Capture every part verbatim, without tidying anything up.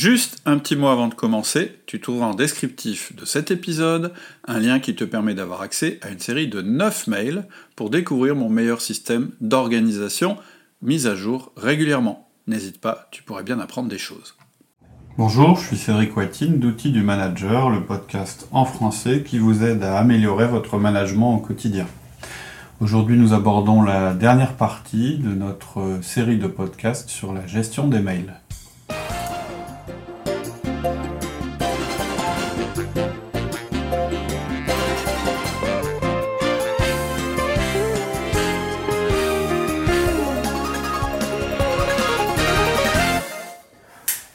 Juste un petit mot avant de commencer, tu trouveras en descriptif de cet épisode un lien qui te permet d'avoir accès à une série de neuf mails pour découvrir mon meilleur système d'organisation mis à jour régulièrement. N'hésite pas, tu pourrais bien apprendre des choses. Bonjour, je suis Cédric Huatine d'Outils du Manager, le podcast en français qui vous aide à améliorer votre management au quotidien. Aujourd'hui, nous abordons la dernière partie de notre série de podcasts sur la gestion des mails.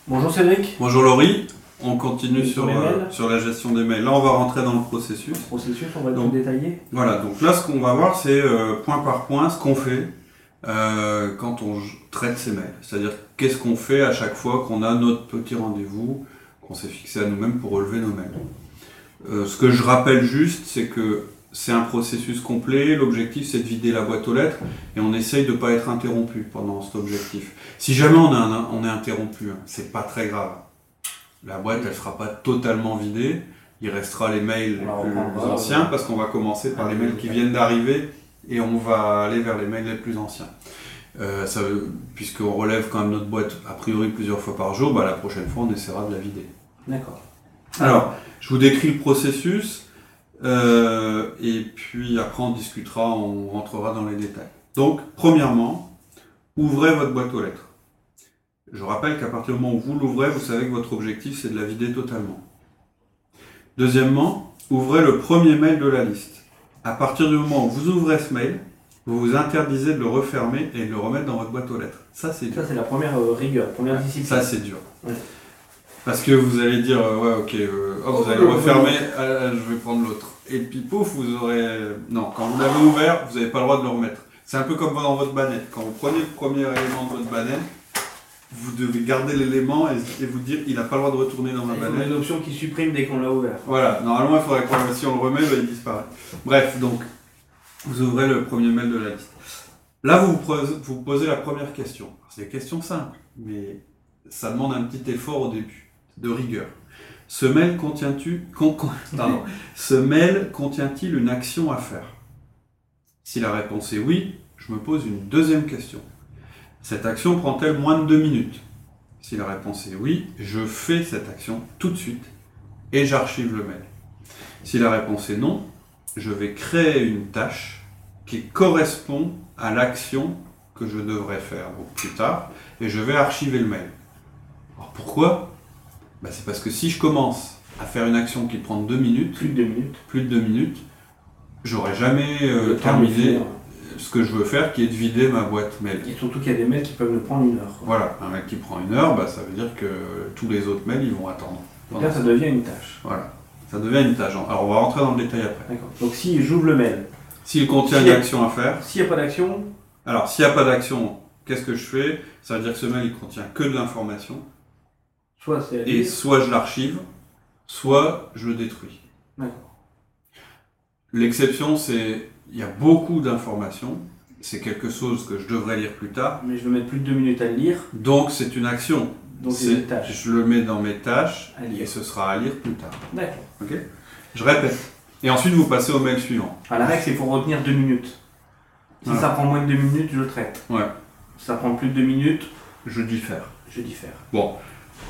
Bonjour Cédric. Bonjour Laurie. On continue sur, sur, euh, sur la gestion des mails. Là, on va rentrer dans le processus. Le processus, on va donc, tout détailler. Voilà, donc là, ce qu'on va voir, c'est euh, point par point ce qu'on fait euh, quand on traite ces mails. C'est-à-dire, qu'est-ce qu'on fait à chaque fois qu'on a notre petit rendez-vous qu'on s'est fixé à nous-mêmes pour relever nos mails. Euh, ce que je rappelle juste, c'est que c'est un processus complet. L'objectif, c'est de vider la boîte aux lettres et on essaye de ne pas être interrompu pendant cet objectif. Si jamais on, a un, on est interrompu, hein, c'est pas très grave. La boîte, elle ne sera pas totalement vidée. Il restera les mails les plus anciens parce qu'on va commencer par les mails qui viennent d'arriver et on va aller vers les mails les plus anciens. Euh, ça veut, puisqu'on relève quand même notre boîte a priori plusieurs fois par jour, bah, la prochaine fois, on essaiera de la vider. D'accord. Alors, je vous décris le processus euh, et puis après, on discutera, on rentrera dans les détails. Donc, premièrement, ouvrez votre boîte aux lettres. Je rappelle qu'à partir du moment où vous l'ouvrez, vous savez que votre objectif, c'est de la vider totalement. Deuxièmement, ouvrez le premier mail de la liste. À partir du moment où vous ouvrez ce mail, vous vous interdisez de le refermer et de le remettre dans votre boîte aux lettres. Ça, c'est dur. Ça, c'est la première euh, rigueur, première discipline. Ça, c'est dur. Ouais. Parce que vous allez dire, euh, ouais, ok, euh, hop, oh, vous allez le refermer, euh, je vais prendre l'autre. Et puis, pouf, vous aurez... Non, quand vous l'avez ouvert, vous n'avez pas le droit de le remettre. C'est un peu comme dans votre banette. Quand vous prenez le premier élément de votre banette, vous devez garder l'élément et vous dire il n'a pas le droit de retourner dans ma banette. Il y a une option qui supprime dès qu'on l'a ouvert. Voilà, normalement il faudrait que si on le remet, bah, il disparaît. Bref, donc vous ouvrez le premier mail de la liste. Là, vous vous posez la première question. C'est une question simple, mais ça demande un petit effort au début, de rigueur. Ce mail contient-tu, con, con, pardon, ce mail contient-il une action à faire ? Si la réponse est oui, je me pose une deuxième question. Cette action prend-elle moins de deux minutes ? Si la réponse est oui, je fais cette action tout de suite et j'archive le mail. Si la réponse est non, je vais créer une tâche qui correspond à l'action que je devrais faire donc plus tard et je vais archiver le mail. Alors pourquoi ? Ben c'est parce que si je commence à faire une action qui prend deux minutes, plus de deux minutes, plus de deux minutes, j'aurai jamais euh, terminé. Ce que je veux faire, qui est de vider ma boîte mail. Et surtout qu'il y a des mails qui peuvent me prendre une heure. Quoi. Voilà, un mail qui prend une heure, bah, ça veut dire que tous les autres mails, ils vont attendre. Et là, ça devient une tâche. Voilà, ça devient une tâche. Alors, on va rentrer dans le détail après. D'accord. Donc, si j'ouvre le mail... S'il contient s'il une a... action à faire... S'il n'y a pas d'action... Alors, s'il n'y a pas d'action, qu'est-ce que je fais ? Ça veut dire que ce mail, il contient que de l'information. Soit c'est... Et soit je l'archive, soit je le détruis. D'accord. L'exception, c'est... Il y a beaucoup d'informations, c'est quelque chose que je devrais lire plus tard. Mais je vais mettre plus de deux minutes à le lire. Donc c'est une action. Donc c'est une tâche. Je le mets dans mes tâches et ce sera à lire plus tard. D'accord. Ok ? Je répète. Et ensuite vous passez au mail suivant. À la règle, c'est pour retenir deux minutes. Si voilà. Ça prend moins de deux minutes, je le traite. Ouais. Si ça prend plus de deux minutes, je diffère. Je diffère. Bon.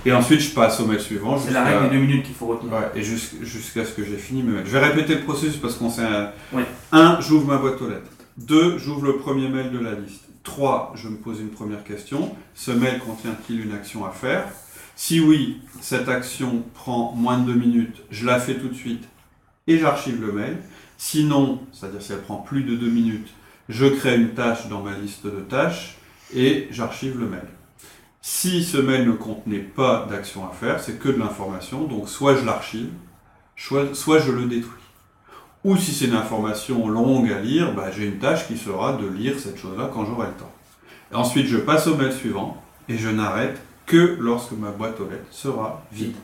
Et ensuite, je passe au mail suivant. C'est la règle des deux minutes qu'il faut retenir. Ouais, et jusqu'à, jusqu'à ce que j'ai fini mes mails. Je vais répéter le processus parce qu'on sait... Ouais. un. J'ouvre ma boîte aux lettres. deux. J'ouvre le premier mail de la liste. trois. Je me pose une première question. Ce mail contient-il une action à faire ? Si oui, cette action prend moins de deux minutes, je la fais tout de suite et j'archive le mail. Sinon, c'est-à-dire si elle prend plus de deux minutes, je crée une tâche dans ma liste de tâches et j'archive le mail. Si ce mail ne contenait pas d'action à faire, c'est que de l'information, donc soit je l'archive, soit je le détruis. Ou si c'est une information longue à lire, bah j'ai une tâche qui sera de lire cette chose-là quand j'aurai le temps. Et ensuite, je passe au mail suivant et je n'arrête que lorsque ma boîte aux lettres sera vide.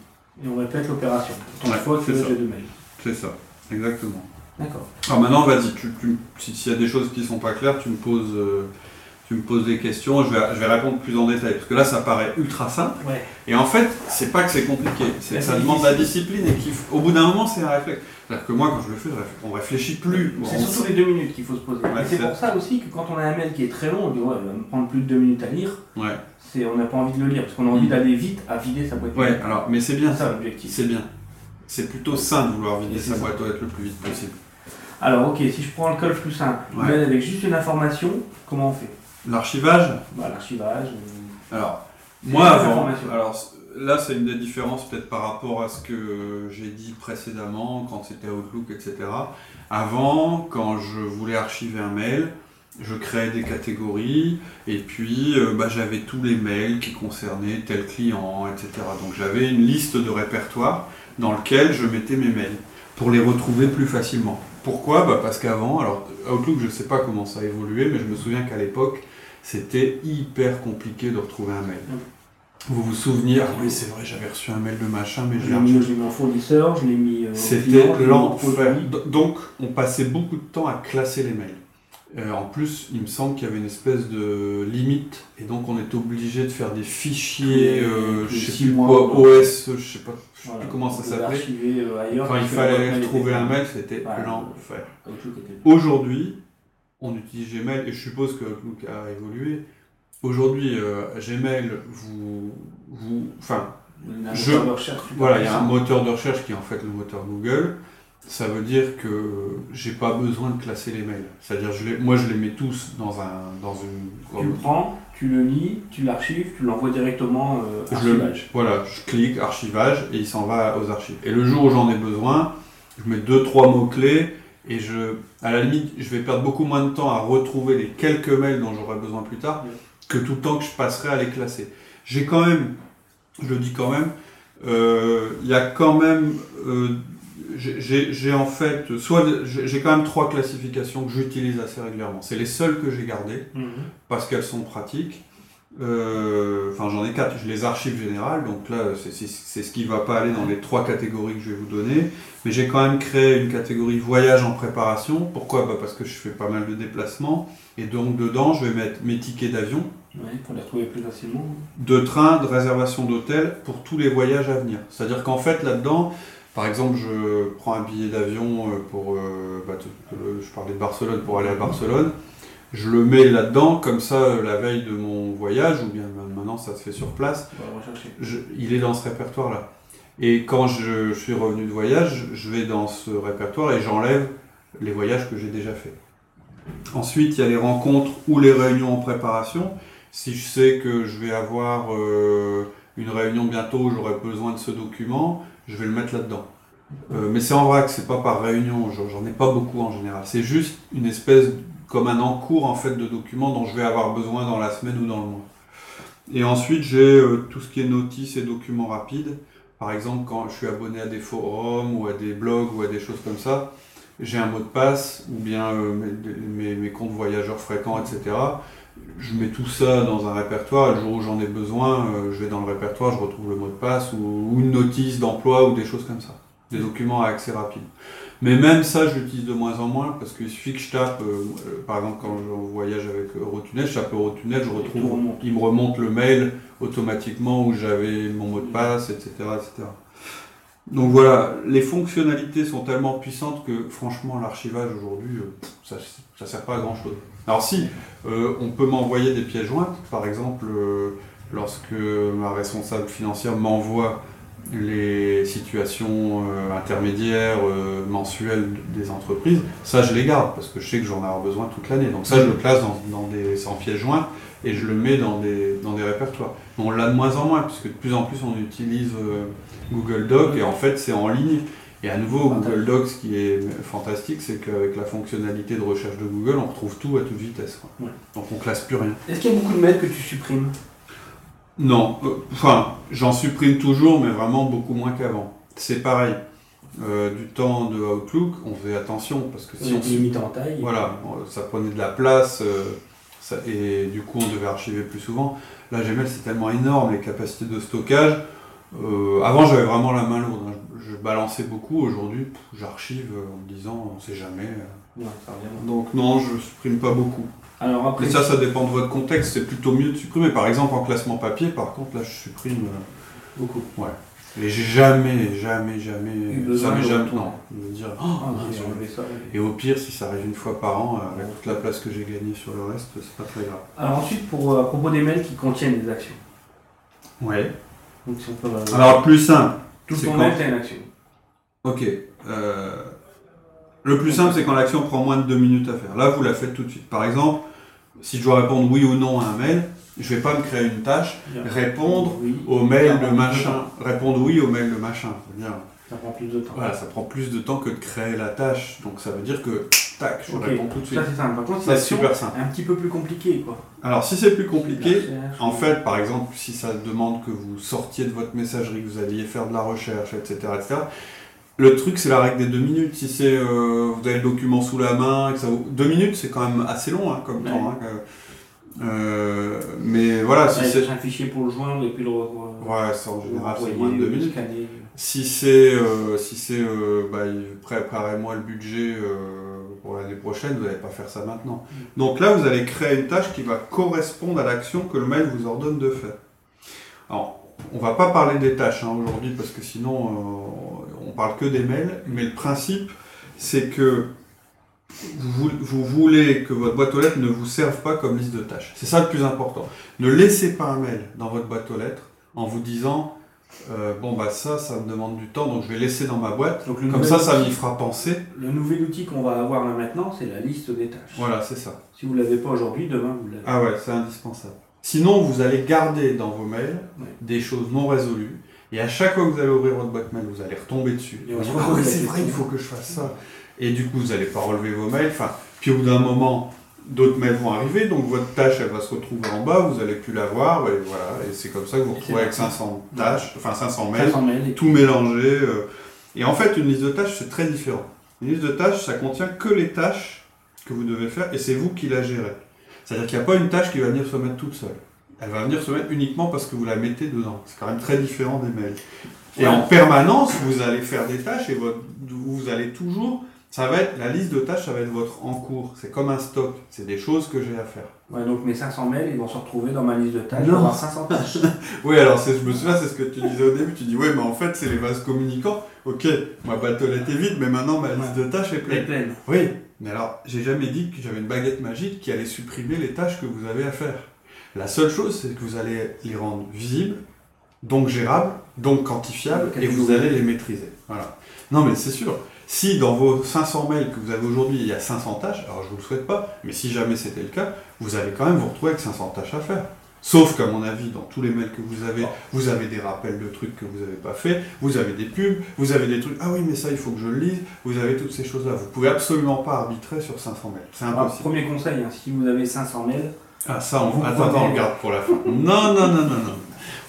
Et on répète l'opération. Tant de fois que j'ai deux mails. C'est ça, exactement. D'accord. Alors maintenant, vas-y, tu, tu, si, s'il y a des choses qui ne sont pas claires, tu me poses... Euh, tu me poses des questions, je vais, je vais répondre plus en détail, parce que là, ça paraît ultra simple. Ouais. Et en fait, c'est pas que c'est compliqué, c'est que ça demande de la discipline et qu'au bout d'un moment, c'est un réflexe. C'est-à-dire que moi, quand je le fais, on réfléchit plus. C'est on... surtout les deux minutes qu'il faut se poser. Ouais, c'est pour ça aussi que quand on a un mail qui est très long, on dit ouais, il va me prendre plus de deux minutes à lire. Ouais. C'est, on n'a pas envie de le lire, parce qu'on a envie mmh. d'aller vite à vider sa boîte. Ouais. Alors, mais c'est bien ça, l'objectif. C'est bien. C'est plutôt sain de vouloir vider sa boîte aux lettres le plus vite possible. Alors, ok, si je prends le call plus simple, ouais. avec juste une information, comment on fait ? L'archivage ? bah, L'archivage. Euh... Alors, moi, avant, alors, là, c'est une des différences peut-être par rapport à ce que j'ai dit précédemment, quand c'était Outlook, et cetera. Avant, quand je voulais archiver un mail, je créais des catégories et puis euh, bah, j'avais tous les mails qui concernaient tel client, et cetera. Donc, j'avais une liste de répertoire dans lequel je mettais mes mails pour les retrouver plus facilement. Pourquoi ? Bah parce qu'avant, alors Outlook, je ne sais pas comment ça a évolué, mais je me souviens qu'à l'époque, c'était hyper compliqué de retrouver un mail. Vous vous souvenez ? Ah oui, c'est vrai, j'avais reçu un mail de machin, mais j'ai mis, j'ai mis en fournisseur, je l'ai mis. Euh, c'était l'enfer. Donc, on passait beaucoup de temps à classer les mails. Euh, en plus, il me semble qu'il y avait une espèce de limite, et donc on était obligé de faire des fichiers, euh, je sais plus quoi, O S, je sais pas, je sais voilà, plus comment ça s'appelait. Euh, Quand il fallait retrouver un mail, c'était voilà. l'enfer. Aujourd'hui, on utilise Gmail, et je suppose que Outlook a évolué. Aujourd'hui, euh, Gmail, vous, vous, enfin, je, voilà, il y a un moteur de recherche qui est en fait le moteur Google. Ça veut dire que j'ai pas besoin de classer les mails. C'est-à-dire, je les, moi, je les mets tous dans un, dans une. Tu le prends, tu le lis, tu l'archives, tu l'envoies directement euh, archivage. Je, voilà, je clique archivage et il s'en va aux archives. Et le jour où j'en ai besoin, je mets deux trois mots clés et je, à la limite, je vais perdre beaucoup moins de temps à retrouver les quelques mails dont j'aurai besoin plus tard que tout le temps que je passerai à les classer. J'ai quand même, je le dis quand même, il euh, y a quand même. Euh, J'ai, j'ai en fait, soit j'ai quand même trois classifications que j'utilise assez régulièrement. C'est les seules que j'ai gardées mmh. parce qu'elles sont pratiques. Euh, enfin, j'en ai quatre. J'ai les archives générales, donc là, c'est, c'est, c'est ce qui ne va pas aller dans les trois catégories que je vais vous donner. Mais j'ai quand même créé une catégorie voyage en préparation. Pourquoi ? Bah parce que je fais pas mal de déplacements et donc dedans, je vais mettre mes tickets d'avion. Oui, pour les retrouver plus facilement. De train, de réservation d'hôtel pour tous les voyages à venir. C'est-à-dire qu'en fait, là-dedans. Par exemple, je prends un billet d'avion pour, euh, bah, je parlais de Barcelone, pour aller à Barcelone, je le mets là-dedans, comme ça, la veille de mon voyage, ou bien maintenant ça se fait sur place, je, il est dans ce répertoire-là. Et quand je, je suis revenu de voyage, je vais dans ce répertoire et j'enlève les voyages que j'ai déjà faits. Ensuite, il y a les rencontres ou les réunions en préparation. Si je sais que je vais avoir euh, une réunion bientôt où j'aurai besoin de ce document, je vais le mettre là-dedans. Euh, mais c'est en vrac, c'est pas par réunion, j'en ai pas beaucoup en général. C'est juste une espèce, comme un encours en fait de documents dont je vais avoir besoin dans la semaine ou dans le mois. Et ensuite, j'ai euh, tout ce qui est notices et documents rapides. Par exemple, quand je suis abonné à des forums ou à des blogs ou à des choses comme ça, j'ai un mot de passe ou bien euh, mes, mes, mes comptes voyageurs fréquents, et cetera. Je mets tout ça dans un répertoire, et le jour où j'en ai besoin, euh, je vais dans le répertoire, je retrouve le mot de passe, ou, ou une notice d'emploi, ou des choses comme ça. Des documents à accès rapide. Mais même ça, je l'utilise de moins en moins, parce qu'il suffit que je tape, euh, par exemple quand je voyage avec Eurotunnel, je tape Eurotunnel, je retrouve, il me remonte le mail automatiquement où j'avais mon mot de passe, et cetera, et cetera. Donc voilà, les fonctionnalités sont tellement puissantes que franchement l'archivage aujourd'hui, ça ne sert pas à grand chose. Alors si, euh, on peut m'envoyer des pièces jointes, par exemple euh, lorsque ma responsable financière m'envoie les situations euh, intermédiaires, euh, mensuelles des entreprises, ça je les garde parce que je sais que j'en aurai besoin toute l'année. Donc ça je le classe dans, dans des cent pièces jointes et je le mets dans des, dans des répertoires. Mais on l'a de moins en moins, puisque de plus en plus on utilise euh, Google Docs, et en fait c'est en ligne. Et à nouveau, Google Docs, ce qui est fantastique, c'est qu'avec la fonctionnalité de recherche de Google, on retrouve tout à toute vitesse. Quoi. Ouais. Donc on classe plus rien. Est-ce qu'il y a beaucoup de mails que tu supprimes ? Non. Enfin, j'en supprime toujours, mais vraiment beaucoup moins qu'avant. C'est pareil. Euh, du temps de Outlook, on faisait attention, parce que si on... limite en taille. Voilà, ça prenait de la place... Euh... Ça, et du coup, on devait archiver plus souvent. Là, Gmail, c'est tellement énorme, les capacités de stockage. Euh, avant, j'avais vraiment la main lourde. Hein. Je, je balançais beaucoup. Aujourd'hui, pff, j'archive en me disant, on ne sait jamais. Ouais, ça revient. Donc non, je ne supprime pas beaucoup. Alors après, et ça, ça dépend de votre contexte, c'est plutôt mieux de supprimer. Par exemple, en classement papier, par contre, là, je supprime beaucoup. Ouais. Et j'ai jamais, jamais, jamais... Ça m'est jamais... Non, je veux dire... Oh, ah, non, et, ça, oui. Et au pire, si ça arrive une fois par an, avec toute la place que j'ai gagnée sur le reste, c'est pas très grave. Alors ensuite, pour, à propos des mails qui contiennent des actions. Ouais. Donc, si on peut... Alors, plus simple. Tout ton mail, t'as une action. Ok. Euh... Le plus simple, c'est quand l'action prend moins de deux minutes à faire. Là, vous la faites tout de suite. Par exemple, si je dois répondre oui ou non à un mail, je vais pas me créer une tâche, répondre oui, au mail le machin, répondre oui au mail le machin. C'est-à-dire, ça prend plus de temps. Voilà, ça prend plus de temps que de créer la tâche. Donc ça veut dire que, tac, je okay. réponds tout de suite. Ça c'est simple. Par contre, c'est super simple. Un petit peu plus compliqué, quoi. Alors si c'est plus compliqué, en fait, par exemple, si ça demande que vous sortiez de votre messagerie, que vous alliez faire de la recherche, et cetera, et cetera. Le truc, c'est la règle des deux minutes. Si c'est, euh, vous avez le document sous la main, que ça vous... deux minutes, c'est quand même assez long, hein, comme ouais. temps. Hein, que... euh, mais voilà, ouais, si c'est, c'est un fichier pour le joindre et puis le. Ouais, ça en général, c'est moins de deux minutes. Scanner. Si c'est, euh, si c'est, euh, bah, préparez-moi le budget euh, pour l'année prochaine. Vous n'allez pas faire ça maintenant. Mmh. Donc là, vous allez créer une tâche qui va correspondre à l'action que le mail vous ordonne de faire. Alors, on va pas parler des tâches hein, aujourd'hui parce que sinon. Euh, On parle que des mails, mais le principe, c'est que vous, vous voulez que votre boîte aux lettres ne vous serve pas comme liste de tâches. C'est ça le plus important. Ne laissez pas un mail dans votre boîte aux lettres en vous disant euh, bon bah ça, ça me demande du temps, donc je vais laisser dans ma boîte. Donc, comme ça, outil, ça m'y fera penser. Le nouvel outil qu'on va avoir là maintenant, c'est la liste des tâches. Voilà, c'est ça. Si vous ne l'avez pas aujourd'hui, demain vous l'avez. Ah ouais, c'est indispensable. Sinon, vous allez garder dans vos mails ouais. des choses non résolues. Et à chaque fois que vous allez ouvrir votre boîte mail, vous allez retomber dessus. Et on dit, ah oui, c'est vrai, il faut que je fasse ça. Et du coup, vous n'allez pas relever vos mails. Enfin, puis au bout d'un moment, d'autres mails vont arriver. Donc votre tâche, elle va se retrouver en bas. Vous n'allez plus la voir. Et voilà. Et c'est comme ça que vous vous retrouvez avec cinq cents tâches, enfin cinq cents mails, cinq cents mails tout mélangé. Et en fait, une liste de tâches, c'est très différent. Une liste de tâches, ça contient que les tâches que vous devez faire. Et c'est vous qui la gérez. C'est-à-dire qu'il n'y a pas une tâche qui va venir se mettre toute seule. Elle va venir se mettre uniquement parce que vous la mettez dedans. C'est quand même très différent des mails. Et en permanence, vous allez faire des tâches et votre, vous allez toujours... Ça va être, la liste de tâches, ça va être votre en cours. C'est comme un stock. C'est des choses que j'ai à faire. Ouais, donc mes cinq cents mails, ils vont se retrouver dans ma liste de tâches. Non. Je vais avoir cinq cents tâches. Oui, alors c'est, je me souviens, c'est ce que tu disais au début. Tu dis, ouais, mais en fait, c'est les vases communicants. Ok, ma boîte aux lettres est vide, mais maintenant, ma liste de tâches est pleine. Est pleine. Oui, mais alors, j'ai jamais dit que j'avais une baguette magique qui allait supprimer les tâches que vous avez à faire. La seule chose, c'est que vous allez les rendre visibles, donc gérables, donc quantifiables, et vous allez les maîtriser. Voilà. Non mais c'est sûr, si dans vos cinq cents mails que vous avez aujourd'hui, il y a cinq cents tâches, alors je ne vous le souhaite pas, mais si jamais c'était le cas, vous allez quand même vous retrouver avec cinq cents tâches à faire. Sauf qu'à mon avis, dans tous les mails que vous avez, vous avez des rappels de trucs que vous n'avez pas fait, vous avez des pubs, vous avez des trucs, ah oui mais ça il faut que je le lise, vous avez toutes ces choses-là. Vous ne pouvez absolument pas arbitrer sur cinq cents mails, c'est impossible. Alors, premier conseil, hein, si vous avez cinq cents mails, ah ça, on, attends, attends, on garde pour la fin. Non, non, non, non, non.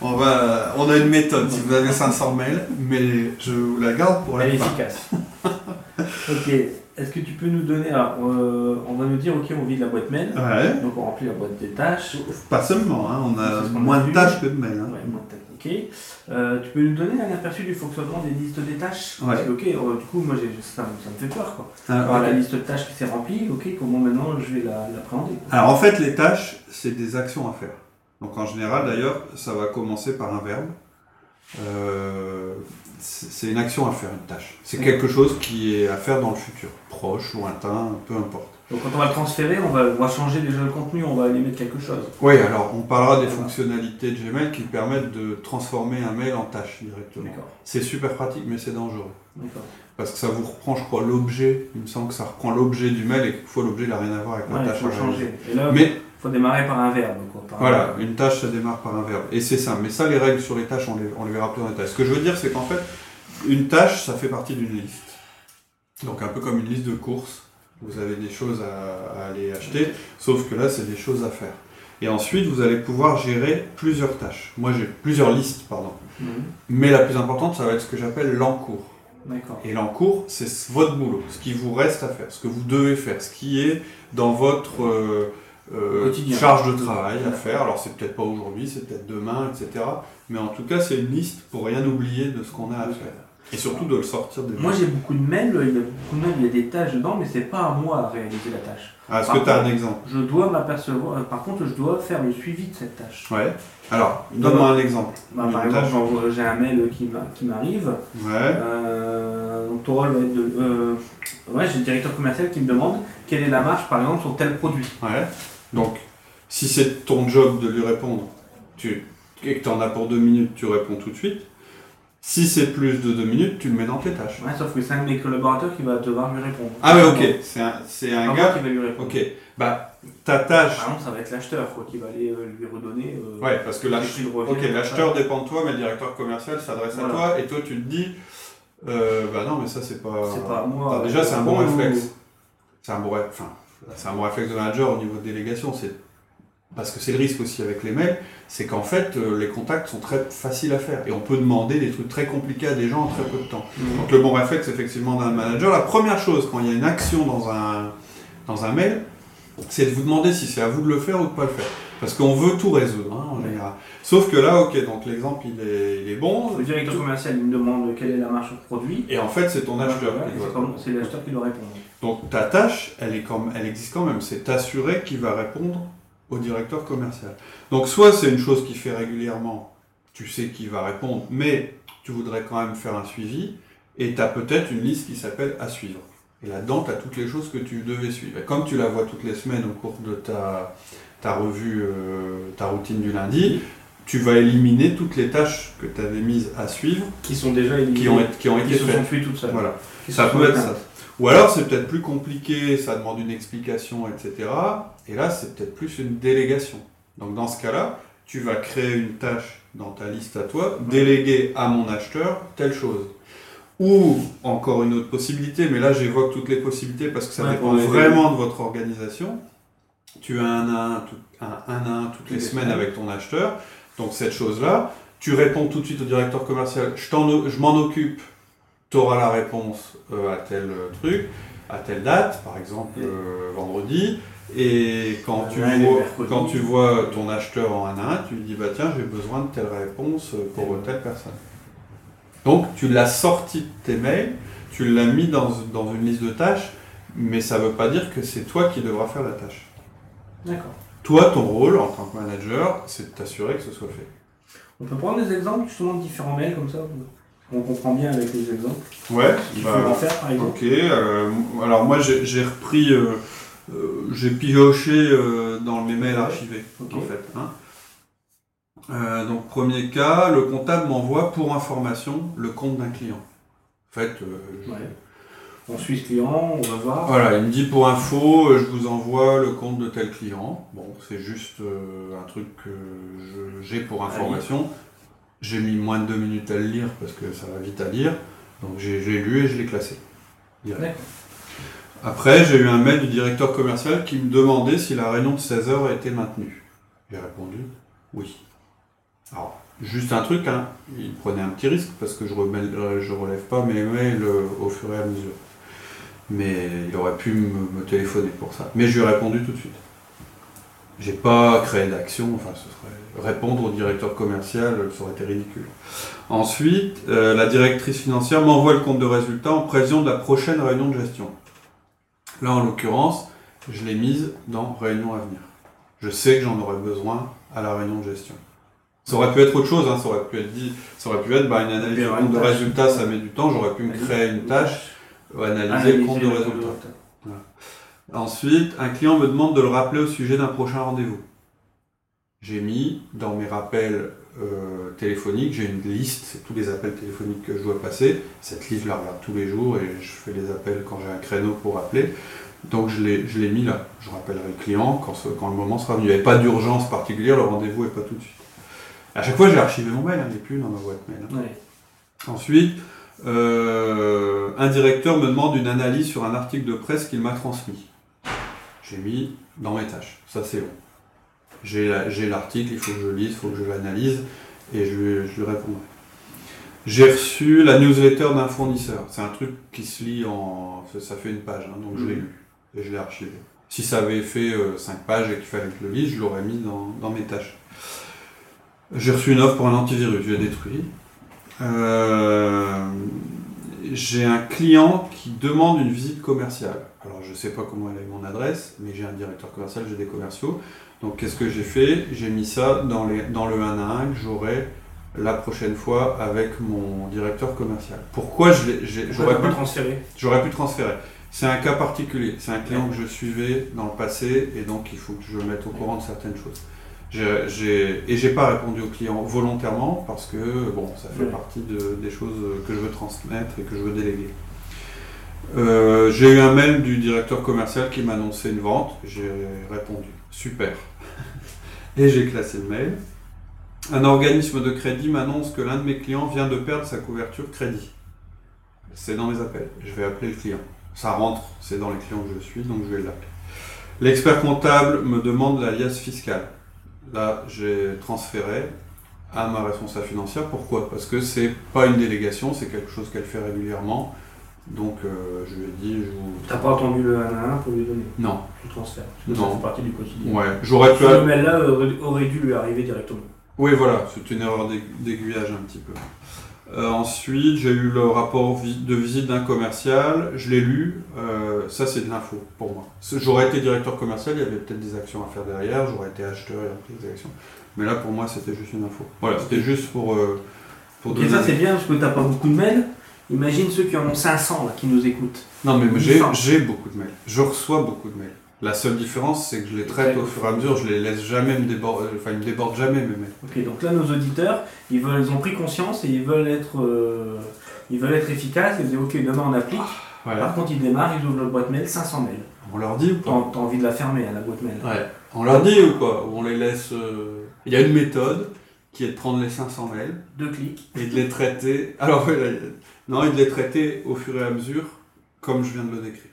On, va, on a une méthode, si vous avez cinq cents mails, mais je vous la garde pour la fin. Elle est efficace. Ok, est-ce que tu peux nous donner, alors, euh, on va nous dire, ok, on vide la boîte mail, ouais. donc on remplit la boîte des tâches. Pas seulement, hein, on a moins de tâches que de mails. Hein. Ouais, ok, euh, tu peux nous donner un aperçu du fonctionnement des listes des tâches ouais. Parce que, ok, euh, du coup, moi, j'ai, ça, ça me fait peur, quoi. Alors, alors, la liste de tâches qui s'est remplie, ok, comment maintenant je vais la, l'appréhender quoi. Alors, en fait, les tâches, c'est des actions à faire. Donc, en général, d'ailleurs, ça va commencer par un verbe. Euh, c'est une action à faire, une tâche. C'est ouais. quelque chose qui est à faire dans le futur, proche, lointain, peu importe. Donc quand on va le transférer, on va, on va changer déjà le contenu, on va aller mettre quelque chose. Oui, alors on parlera des voilà. fonctionnalités de Gmail qui permettent de transformer un mail en tâche directement. D'accord. C'est super pratique, mais c'est dangereux. D'accord. Parce que ça vous reprend, je crois, l'objet. Il me semble que ça reprend l'objet du mail et quelquefois l'objet n'a rien à voir avec ouais, la tâche. Il faut changer. Et là, mais il faut démarrer par un verbe. Quoi, par voilà, un... une tâche, ça démarre par un verbe. Et c'est ça. Mais ça, les règles sur les tâches, on les, on les verra plus en détail. Ce que je veux dire, c'est qu'en fait, une tâche, ça fait partie d'une liste. Donc un peu comme une liste de courses. Vous avez des choses à, à aller acheter, sauf que là, c'est des choses à faire. Et ensuite, vous allez pouvoir gérer plusieurs tâches. Moi, j'ai plusieurs listes, pardon. Mmh. Mais la plus importante, ça va être ce que j'appelle l'encours. D'accord. Et l'encours, c'est votre boulot, ce qui vous reste à faire, ce que vous devez faire, ce qui est dans votre euh, euh, charge de travail à faire. Alors, c'est peut-être pas aujourd'hui, c'est peut-être demain, et cetera. Mais en tout cas, c'est une liste pour rien oublier de ce qu'on a à faire. Et surtout de le sortir des... Moi j'ai beaucoup de mails, il y a beaucoup de mails, il y a des tâches dedans, mais c'est pas à moi à réaliser la tâche. Ah, est-ce que tu as un exemple ? Je dois m'apercevoir, par contre je dois faire le suivi de cette tâche. Ouais, alors donne-moi un exemple. Bah, par exemple, genre, j'ai un mail qui, m'a, qui m'arrive, ouais. euh, donc ton rôle va être de... Euh, ouais, j'ai le directeur commercial qui me demande quelle est la marge par exemple sur tel produit. Ouais, donc si c'est ton job de lui répondre, tu, et que tu en as pour deux minutes, tu réponds tout de suite. Si c'est plus de deux minutes, tu le mets dans tes tâches. Ouais, sauf que c'est un de mes collaborateurs qui va devoir lui répondre. Ah ouais, ok, c'est un, c'est un gars qui va lui répondre. Ok, bah ta tâche. Par exemple, ça va être l'acheteur quoi, qui va aller euh, lui redonner. Euh, ouais, parce que l'ach... reviens, okay, l'acheteur ça. dépend de toi, mais le directeur commercial s'adresse voilà. à toi et toi tu te dis, euh, bah non mais ça c'est pas. C'est pas moi. Enfin, déjà c'est un bon réflexe. Ou... C'est un bon, enfin, c'est un bon réflexe de manager au niveau de délégation, c'est. Parce que c'est le risque aussi avec les mails, c'est qu'en fait, euh, les contacts sont très faciles à faire. Et on peut demander des trucs très compliqués à des gens en très peu de temps. Mmh. Donc le bon réflexe, effectivement, d'un manager, la première chose, quand il y a une action dans un, dans un mail, c'est de vous demander si c'est à vous de le faire ou de ne pas le faire. Parce qu'on veut tout résoudre, hein, en général. Sauf que là, ok, donc l'exemple, il est, il est bon. Le directeur commercial, il me demande quelle est la marge au produit. Et en fait, c'est ton acheteur. Ouais, ouais, doit... C'est l'acheteur qui doit répondre. Donc ta tâche, elle, est quand même, elle existe quand même. C'est t'assurer qu'il va répondre au directeur commercial. Donc soit c'est une chose qu'il fait régulièrement, tu sais qu'il va répondre, mais tu voudrais quand même faire un suivi, et tu as peut-être une liste qui s'appelle « à suivre ». Et là-dedans, tu as toutes les choses que tu devais suivre. Et comme tu la vois toutes les semaines au cours de ta, ta revue, euh, ta routine du lundi, tu vas éliminer toutes les tâches que tu avais mises à suivre, qui sont déjà éliminées, qui ont, qui ont été qui faites. Qui se sont tuées toutes seules. Voilà, ça peut être ça. Ou alors c'est peut-être plus compliqué, ça demande une explication, et cetera. Et là, c'est peut-être plus une délégation. Donc dans ce cas-là, tu vas créer une tâche dans ta liste à toi, déléguer à mon acheteur telle chose. Ou encore une autre possibilité, mais là j'évoque toutes les possibilités parce que ça ouais, dépend vraiment de votre organisation. Tu as un à un, tout, un, un, à un toutes les, les semaines avec ton acheteur. Donc cette chose-là, tu réponds tout de suite au directeur commercial, je, t'en, je m'en occupe. Tu auras la réponse euh, à tel truc, à telle date, par exemple euh, vendredi. Et quand, ah, tu vois, quand tu vois ton acheteur en un à un, tu lui dis bah, « Tiens, j'ai besoin de telle réponse pour telle personne. » Donc, tu l'as sorti de tes mails, tu l'as mis dans, dans une liste de tâches, mais ça ne veut pas dire que c'est toi qui devras faire la tâche. D'accord. Toi, ton rôle en tant que manager, c'est de t'assurer que ce soit fait. On peut prendre des exemples justement de différents mails comme ça. On comprend bien avec les exemples. Ouais. Il faut en faire, par exemple. Ok. Euh, alors moi, j'ai, j'ai repris, euh, euh, j'ai pioché euh, dans mes mails archivés, okay. en fait. Hein. Euh, donc premier cas, le comptable m'envoie pour information le compte d'un client. En fait, euh, je... ouais. on suit ce client, on va voir. Voilà, il me dit pour info, je vous envoie le compte de tel client. Bon, c'est juste euh, un truc que je, j'ai pour information. Allez. J'ai mis moins de deux minutes à le lire parce que ça va vite à lire. Donc j'ai, j'ai lu et je l'ai classé. Direct. Après, j'ai eu un mail du directeur commercial qui me demandait si la réunion de seize heures était maintenue. J'ai répondu oui. Alors, juste un truc, hein, il prenait un petit risque parce que je ne je relève pas mes mails au fur et à mesure. Mais il aurait pu me, me téléphoner pour ça. Mais je lui ai répondu tout de suite. J'ai pas créé d'action, enfin ce serait répondre au directeur commercial, ça aurait été ridicule. Ensuite, euh, la directrice financière m'envoie le compte de résultat en prévision de la prochaine réunion de gestion. Là, en l'occurrence, je l'ai mise dans réunion à venir. Je sais que j'en aurais besoin à la réunion de gestion. Ça aurait pu être autre chose, hein, ça aurait pu être dit, ça aurait pu être bah, une analyse du compte de résultat, ça met du temps, j'aurais pu me créer une tâche, analyser, analyser le compte de résultat. Voilà. Ensuite, un client me demande de le rappeler au sujet d'un prochain rendez-vous. J'ai mis dans mes rappels euh, téléphoniques, j'ai une liste, c'est tous les appels téléphoniques que je dois passer. Cette liste, je la regarde tous les jours et je fais les appels quand j'ai un créneau pour rappeler. Donc je l'ai, je l'ai mis là. Je rappellerai le client quand, ce, quand le moment sera venu. Il n'y avait pas d'urgence particulière, le rendez-vous n'est pas tout de suite. À chaque fois, j'ai archivé mon mail, hein, il n'est plus dans ma boîte mail. Hein. Ouais. Ensuite, euh, un directeur me demande une analyse sur un article de presse qu'il m'a transmis. J'ai mis dans mes tâches, ça c'est bon. J'ai, la, j'ai l'article, il faut que je lise, il faut que je l'analyse et je, je lui répondrai. J'ai reçu la newsletter d'un fournisseur, c'est un truc qui se lit en... ça fait une page, hein, donc mmh. je l'ai lu et je l'ai archivé. Si ça avait fait euh, cinq pages et qu'il fallait que je le lise, je l'aurais mis dans, dans mes tâches. J'ai reçu une offre pour un antivirus, je l'ai détruit. Euh... j'ai un client qui demande une visite commerciale. Alors, je ne sais pas comment elle a eu mon adresse, mais j'ai un directeur commercial, j'ai des commerciaux. Donc, qu'est-ce que j'ai fait? J'ai mis ça dans, les, dans le un à un que j'aurai la prochaine fois avec mon directeur commercial. Pourquoi je l'ai, j'ai, Pourquoi j'aurais pu transférer J'aurais pu transférer. C'est un cas particulier. C'est un client ouais. que je suivais dans le passé et donc il faut que je le mette au courant ouais. de certaines choses. J'ai, j'ai, et je n'ai pas répondu au client volontairement parce que bon, ça fait ouais. partie de, des choses que je veux transmettre et que je veux déléguer. Euh, j'ai eu un mail du directeur commercial qui m'annonçait une vente. J'ai répondu. Super. Et j'ai classé le mail. Un organisme de crédit m'annonce que l'un de mes clients vient de perdre sa couverture crédit. C'est dans mes appels. Je vais appeler le client. Ça rentre, c'est dans les clients que je suis, donc je vais l'appeler. L'expert comptable me demande l'alias fiscal. Là, j'ai transféré à ma responsable financière. Pourquoi ? Parce que c'est pas une délégation, c'est quelque chose qu'elle fait régulièrement. Donc, euh, je lui ai dit... Je vous... T'as pas attendu le un à un pour lui donner ? Non. Tu transfères, parce que non. Ça fait partie du quotidien. Ouais, j'aurais pu... Ce mail-là aurait dû lui arriver directement. Oui, voilà, c'est une erreur d'aiguillage un petit peu. Euh, ensuite, j'ai eu le rapport de visite d'un commercial, je l'ai lu, euh, ça c'est de l'info pour moi. J'aurais été directeur commercial, il y avait peut-être des actions à faire derrière, j'aurais été acheteur, il y avait des actions. Mais là pour moi c'était juste une info. Voilà, c'était juste pour, euh, pour donner... Et ça c'est bien parce que t'as pas beaucoup de mails, imagine ceux qui en ont cinq cents là, qui nous écoutent. Non mais j'ai, j'ai beaucoup de mails, je reçois beaucoup de mails. La seule différence, c'est que je les traite au fur et à mesure, je les laisse jamais me déborder, enfin ils me débordent jamais mes mails. Ok, donc là nos auditeurs, ils veulent, ils ont pris conscience et ils veulent être, euh, ils veulent être efficaces. Ils disent ok, demain on applique. Voilà. Par contre, ils démarrent, ils ouvrent leur boîte mail, cinq cents mails. On leur dit ou pas ? T'as envie de la fermer à la boîte mail. Ouais. On leur dit ou pas ? Ou on les laisse. Euh... Il y a une méthode qui est de prendre les cinq cents mails, de clics, et de les traiter. Alors ouais, là, non, et de les traiter au fur et à mesure, comme je viens de le décrire.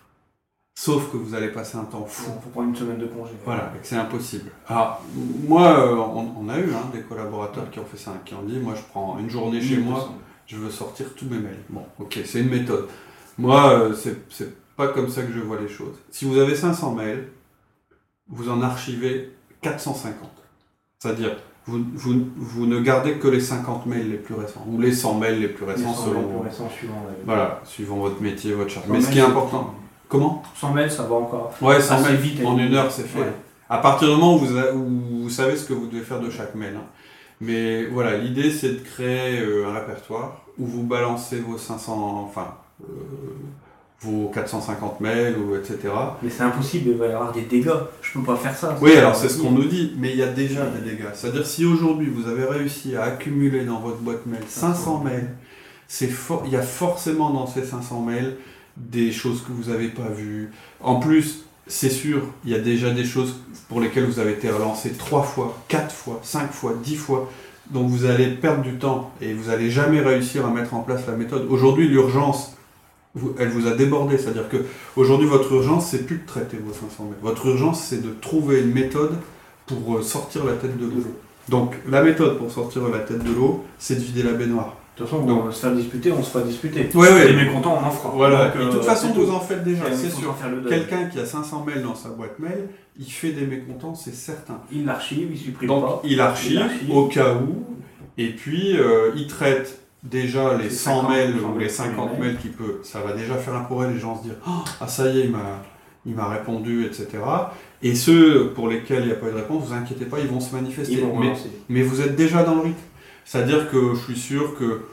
Sauf que vous allez passer un temps fou. Il faut prendre une semaine de congé. Voilà, et que c'est impossible. Alors, moi, on, on a eu hein, des collaborateurs qui ont fait ça, qui ont dit, moi, je prends une journée chez moi, je veux sortir tous mes mails. Bon, ok, c'est une méthode. Moi, c'est, c'est pas comme ça que je vois les choses. Si vous avez cinq cents mails, vous en archivez quatre cent cinquante. C'est-à-dire, vous, vous, vous ne gardez que les cinquante mails les plus récents, ou les cent mails les plus récents, les selon... Les plus récents, suivant... La... Voilà, suivant votre métier, votre charge. Mais ce qui est important... Comment ? cent mails, ça va encore. Ouais, cent mails, vite, en une heure, c'est fait. Ouais. À partir du moment où vous, a, où vous savez ce que vous devez faire de chaque mail. Hein. Mais voilà, l'idée, c'est de créer euh, un répertoire où vous balancez vos cinq cents, enfin, euh, vos quatre cent cinquante mails, ou et cetera. Mais c'est impossible, il va y avoir des dégâts. Je ne peux pas faire ça. Oui, alors c'est ce qu'on nous dit, mais il y a déjà ouais. des dégâts. C'est-à-dire, si aujourd'hui, vous avez réussi à accumuler dans votre boîte mail cinq cents mails, c'est for- il y a forcément dans ces cinq cents mails... des choses que vous n'avez pas vues. En plus, c'est sûr, il y a déjà des choses pour lesquelles vous avez été relancé trois fois, quatre fois, cinq fois, dix fois. Donc vous allez perdre du temps et vous n'allez jamais réussir à mettre en place la méthode. Aujourd'hui, l'urgence, elle vous a débordé. C'est-à-dire qu'aujourd'hui, votre urgence, c'est plus de traiter vos cinq cents mètres. Votre urgence, c'est de trouver une méthode pour sortir la tête de l'eau. Donc la méthode pour sortir la tête de l'eau, c'est de vider la baignoire. De toute façon, donc, on va se faire disputer, on se fera disputer. Ouais, ouais. Les mécontents, on en fera. Voilà. Donc, de toute euh, façon, vous en faites déjà, c'est sûr. Quelqu'un qui a cinq cents mails dans sa boîte mail, il fait des mécontents, c'est certain. Il l'archive, il supprime donc, pas. Il archive, il archive au cas où, et puis euh, il traite déjà les cent mails ou les cinquante mails qu'il peut. Ça va déjà faire un progrès, les gens se disent oh, « Ah ça y est, il m'a, il m'a répondu, et cetera » Et ceux pour lesquels il n'y a pas eu de réponse, vous inquiétez pas, ils vont se manifester. Ils vont mais, mais vous êtes déjà dans le rythme. C'est-à-dire que je suis sûr que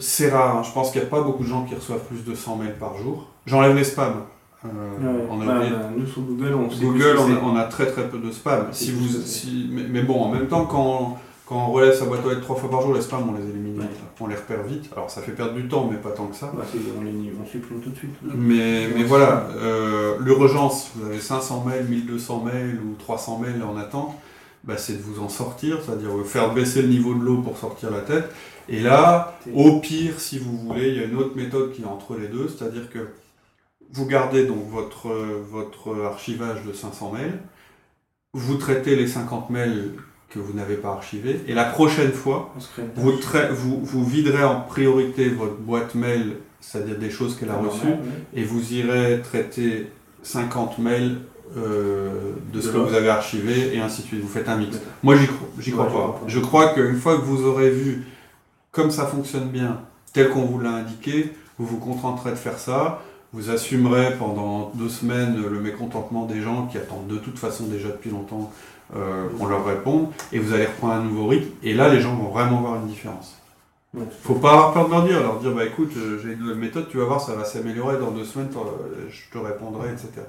c'est rare, hein. Je pense qu'il n'y a pas beaucoup de gens qui reçoivent plus de cent mails par jour. J'enlève les spams. Euh, ouais, on a bah, oublié... bah, nous sur Google, on sait Google, on a, on a très très peu de spams. Si vous, si... Mais, mais bon, en même temps, quand, quand on relève sa boîte aux lettres trois fois par jour, les spams, on les élimine vite. Ouais. On les repère vite. Alors ça fait perdre du temps, mais pas tant que ça. Bah, c'est... On, les... on supprime tout de suite. Mais, mais voilà, euh, l'urgence, vous avez cinq cents mails, mille deux cents mails ou trois cents mails en attente. Bah, c'est de vous en sortir, c'est-à-dire faire baisser le niveau de l'eau pour sortir la tête. Et là, au pire, si vous voulez, il y a une autre méthode qui est entre les deux, c'est-à-dire que vous gardez donc votre, votre archivage de cinq cents mails, vous traitez les cinquante mails que vous n'avez pas archivés, et la prochaine fois, vous, tra- vous, vous viderez en priorité votre boîte mail, c'est-à-dire des choses qu'elle a reçues, ouais, ouais. et vous irez traiter cinquante mails Euh, de ce de que vous avez archivé et ainsi de suite. Vous faites un mix. Ouais. Moi, j'y crois, j'y crois ouais, pas. Je crois qu'une fois que vous aurez vu comme ça fonctionne bien, tel qu'on vous l'a indiqué, vous vous contenterez de faire ça, vous assumerez pendant deux semaines le mécontentement des gens qui attendent de toute façon déjà depuis longtemps euh, qu'on leur réponde, et vous allez reprendre un nouveau rythme, et là les gens vont vraiment voir une différence. Il ne faut pas avoir peur de leur dire, leur dire bah écoute, j'ai une nouvelle méthode, tu vas voir, ça va s'améliorer, dans deux semaines je te répondrai, et cetera.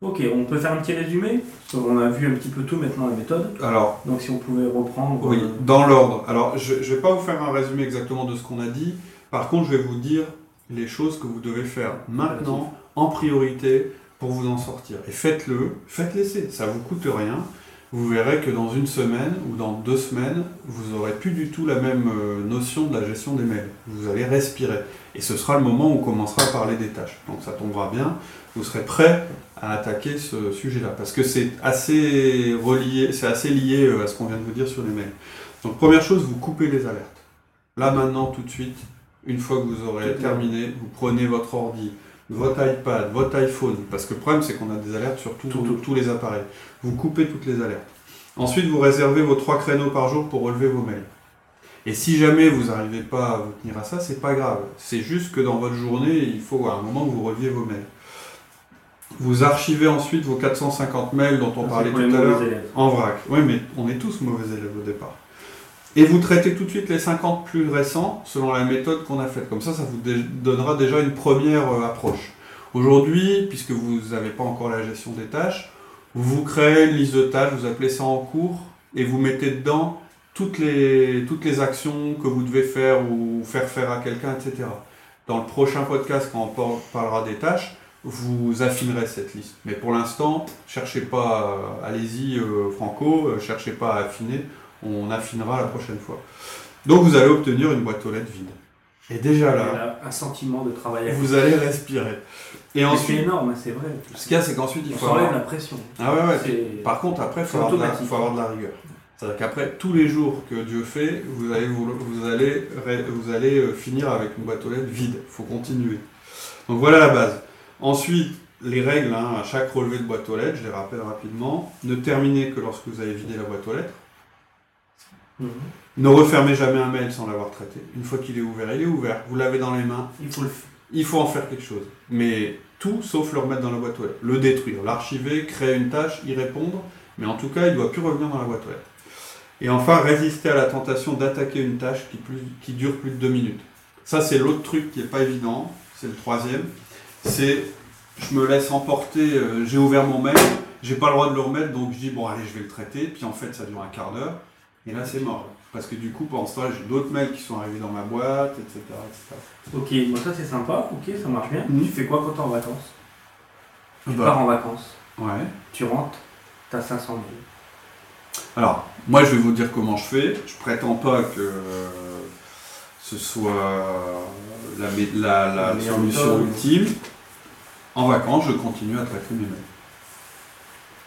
Ok, on peut faire un petit résumé, on a vu un petit peu tout maintenant la méthode. Alors, donc si on pouvait reprendre... Oui, euh... dans l'ordre. Alors je ne vais pas vous faire un résumé exactement de ce qu'on a dit, par contre je vais vous dire les choses que vous devez faire maintenant, en priorité, pour vous en sortir. Et faites-le, faites-les, ça ne vous coûte rien. Vous verrez que dans une semaine ou dans deux semaines, vous n'aurez plus du tout la même notion de la gestion des mails. Vous allez respirer. Et ce sera le moment où on commencera à parler des tâches. Donc ça tombera bien, vous serez prêt à attaquer ce sujet-là. Parce que c'est assez relié, c'est assez lié à ce qu'on vient de vous dire sur les mails. Donc première chose, vous coupez les alertes. Là maintenant, tout de suite, une fois que vous aurez terminé, vous prenez votre ordi, votre iPad, votre iPhone, parce que le problème c'est qu'on a des alertes sur tout, tout, tout, tous les appareils. Vous coupez toutes les alertes. Ensuite, vous réservez vos trois créneaux par jour pour relever vos mails. Et si jamais vous n'arrivez pas à vous tenir à ça, c'est pas grave. C'est juste que dans votre journée, il faut à un moment que vous releviez vos mails. Vous archivez ensuite vos quatre cent cinquante mails dont on ah, parlait tout à l'heure en vrac. Oui, mais on est tous mauvais élèves au départ. Et vous traitez tout de suite les cinquante plus récents selon la méthode qu'on a faite. Comme ça, ça vous dé- donnera déjà une première euh, approche. Aujourd'hui, puisque vous n'avez pas encore la gestion des tâches, vous créez une liste de tâches, vous appelez ça en cours, et vous mettez dedans toutes les, toutes les actions que vous devez faire ou faire faire à quelqu'un, et cetera. Dans le prochain podcast, quand on parlera des tâches, vous affinerez cette liste. Mais pour l'instant, cherchez pas, euh, allez-y euh, Franco, euh, cherchez pas à affiner. On affinera la prochaine fois. Donc vous allez obtenir une boîte aux lettres vide. Et déjà là, un sentiment de travail. Vous allez respirer. Et mais ensuite, c'est énorme, c'est vrai. Ce qu'il y a, c'est qu'ensuite il faut avoir la pression. Ah ouais, ouais. C'est... Par contre, après, il faut avoir de la rigueur. C'est-à-dire qu'après tous les jours que Dieu fait, vous allez vous, vous allez vous allez finir avec une boîte aux lettres vide. Il faut continuer. Donc voilà la base. Ensuite, les règles hein, à chaque relevé de boîte aux lettres, je les rappelle rapidement. Ne terminez que lorsque vous avez vidé la boîte aux lettres. Mmh. Ne refermez jamais un mail sans l'avoir traité. Une fois qu'il est ouvert, il est ouvert. Vous l'avez dans les mains, il faut, le f... il faut en faire quelque chose. Mais tout sauf le remettre dans la boîte aux lettres. Le détruire, l'archiver, créer une tâche, y répondre. Mais en tout cas, il ne doit plus revenir dans la boîte aux lettres. Et enfin, résister à la tentation d'attaquer une tâche qui, plus, qui dure plus de deux minutes. Ça, c'est l'autre truc qui n'est pas évident. C'est le troisième. C'est je me laisse emporter, euh, j'ai ouvert mon mail, j'ai pas le droit de le remettre, donc je dis bon allez, je vais le traiter. Puis en fait, ça dure un quart d'heure. Et là, c'est mort. Parce que du coup, pendant ce temps-là, j'ai d'autres mails qui sont arrivés dans ma boîte, et cetera et cetera. Ok, bon, ça c'est sympa, ok, ça marche bien. Mmh. Tu fais quoi quand t'es en vacances ? Tu bah. pars en vacances. Ouais. Tu rentres, t'as cinq cents mails. Alors, moi je vais vous dire comment je fais. Je prétends pas que ce soit la, la, la, la solution ultime. En vacances, je continue à traiter mes mails.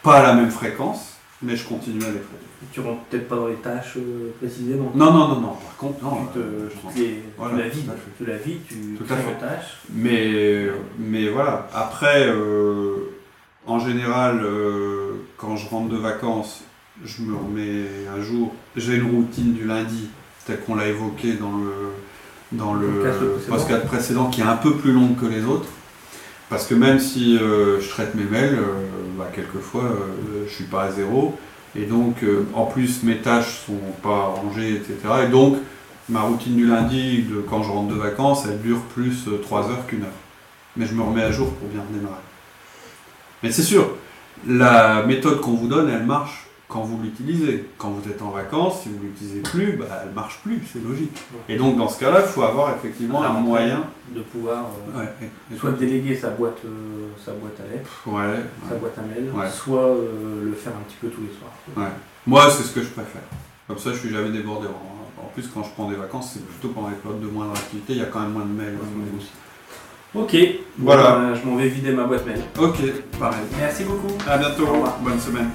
Pas à la même fréquence. Mais je continue à les traiter. Tu rentres peut-être pas dans les tâches euh, précisément. Non, non, non, non. Par contre, non. Tu, te, euh, je les, voilà, tu la vides, tu la vides, tu crées les tâches. Mais, mais voilà. Après, euh, en général, euh, quand je rentre de vacances, je me remets un jour. J'ai une routine du lundi, telle qu'on l'a évoqué dans le dans le, le podcast précédent, qui est un peu plus longue que les autres. Parce que même si euh, je traite mes mails, euh, bah, quelquefois euh, je suis pas à zéro. Et donc, euh, en plus, mes tâches sont pas rangées, et cetera. Et donc, ma routine du lundi, de, quand je rentre de vacances, elle dure plus euh, trois heures qu'une heure. Mais je me remets à jour pour bien redémarrer. Mais c'est sûr, la méthode qu'on vous donne, elle marche quand vous l'utilisez. Quand vous êtes en vacances, si vous l'utilisez plus, bah, elle marche plus, c'est logique. Et donc, dans ce cas-là, il faut avoir effectivement ah, un moyen... de pouvoir euh, ouais, et, et soit déléguer sa boîte, euh, sa boîte à lettres, ouais, ouais. sa boîte à mail, ouais. soit euh, le faire un petit peu tous les soirs. Ouais. Moi, c'est ce que je préfère. Comme ça, je suis jamais débordé. En plus, quand je prends des vacances, c'est plutôt pendant les périodes de moindre activité, il y a quand même moins de mails. Ouais, ok, voilà. Bon, euh, je m'en vais vider ma boîte mail. Ok, pareil. Merci beaucoup. À bientôt. Au revoir. Bonne semaine.